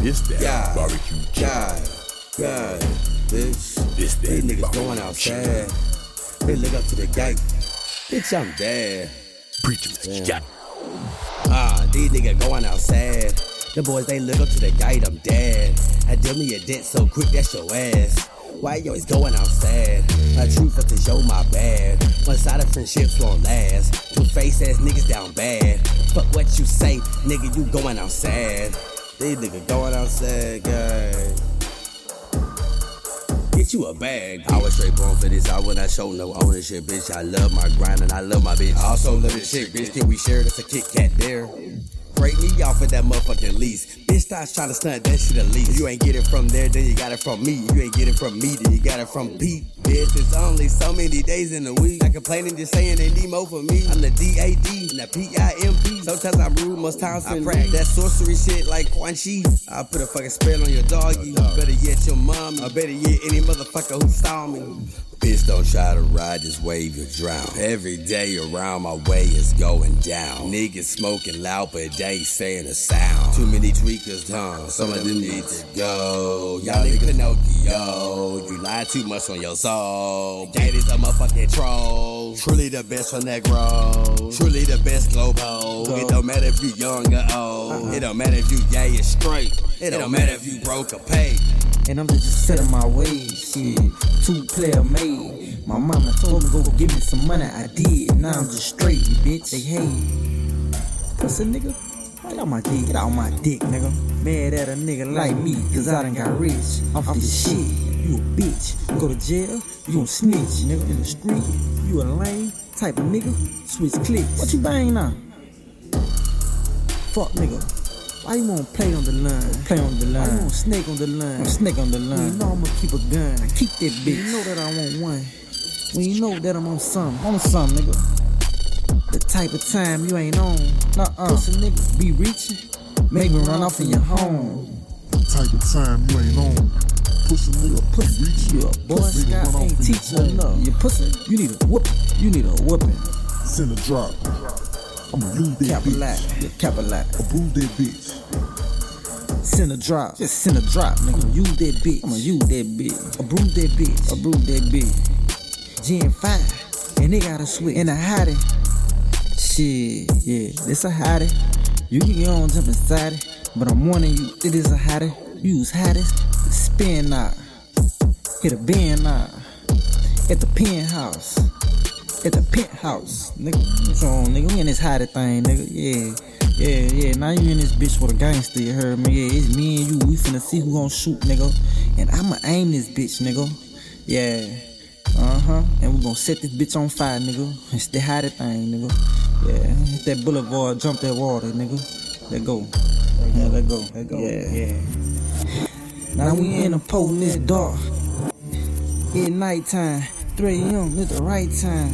This that barbecue God, this that niggas barbecue going outside. They look up to the gate. Bitch, I'm dead. Preacher, yeah. These niggas going outside. The boys, they look up to the gate. I'm dead. I deal me a dent so quick, that's your ass. Why you always going outside? My truth up to show my bad. One side of friendships won't last. Two-faced ass niggas down bad. Fuck what you say, nigga, you going outside. These niggas going outside, guys. Get you a bag. I was straight born for this, I will not show no ownership, bitch. I love my grind and I love my bitch. I also love this shit, bitch. Can we share? That's a Kit Kat there. Break me off with that motherfucking lease. Bitch, stop trying to stunt that shit at least. You ain't get it from there, then you got it from me. You ain't get it from me, then you got it from Pete. Bitch, there's only so many days in the week. I complaining, just saying they need more for me. I'm the DAD and the PIMP. Sometimes I'm rude, most times I brag. That sorcery shit like Quan Chi. I put a fucking spell on your doggy. Better yet your mom. I better yet any motherfucker who saw me. Bitch, don't try to ride this wave, you'll drown. Every day around my way is going down. Niggas smoking loud, but they ain't saying a sound. Too many tweakers, some of them need to go. Y'all niggas Pinocchio, you lie too much on your soul. Daddy's a motherfucking troll. Truly the best from that grow. Truly the best global. It don't matter if you young or old. It don't matter if you gay or straight. It don't matter if you broke or paid. And I'm just setting my ways, shit. 2-player made. My mama told me go give me some money, I did. Now I'm just straight, bitch. They hate. What's a nigga? Get out my dick, get out my dick, nigga. Mad at a nigga like me, cause I done got rich. I'm this shit. You a bitch. You go to jail, you gon' snitch, nigga. In the street, you a lame type of nigga. Switch clicks. What you bang now? Fuck, nigga. Why you wanna play on the line? Play on the line. Why you wanna snake on the line? I'm snake on the line. You know I'ma keep a gun. I keep that bitch. You know that I want one. When you know that I'm on something. On something, nigga. The type of time you ain't on. Pussy nigga be reaching. Make me run off in your home. The type of time you ain't on. Pussy nigga pussy reaching. You a boy scout ain't teaching enough. You pussy, you need a whooping. You need a whooping. It's in the drop. I'ma lose that bitch. I'ma lose that bitch. Send a drop. Just send a drop, nigga. I'ma use that bitch. I'ma bruise that bitch. Gen 5. And they got a switch. And a hottie. Shit, yeah. This a hottie. You get your own jump inside it. But I'm warning you, it is a hottie. Use hotties. Spin out. Hit a bend out. At the penthouse. At the penthouse, nigga. What's on, nigga? We in this hottie thing, nigga. Yeah. Now you in this bitch with a gangster, you heard me? Yeah, it's me and you. We finna see who gon' shoot, nigga. And I'ma aim this bitch, nigga. Yeah. And we gon' set this bitch on fire, nigga. It's the hottie thing, nigga. Yeah. Hit that boulevard, jump that water, nigga. Let go. Yeah, let go. Yeah. Now we in the pole, it's dark. It's nighttime. 3 a.m. at the right time.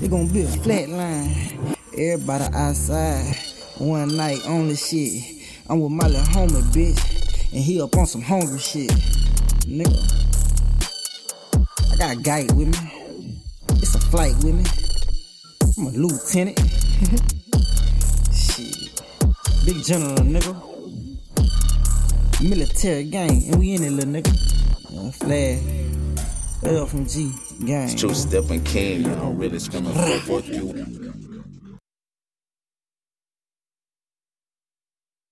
It gon' be a flat line. Everybody outside. One night only shit. I'm with my little homie, bitch. And he up on some hungry shit. Nigga. I got a guy with me. It's a flight with me. I'm a lieutenant. Shit. Big general, nigga. Military gang. And we in it, little nigga. Flag. L from G, gang. It's two-stepping king, you don't really scream for you.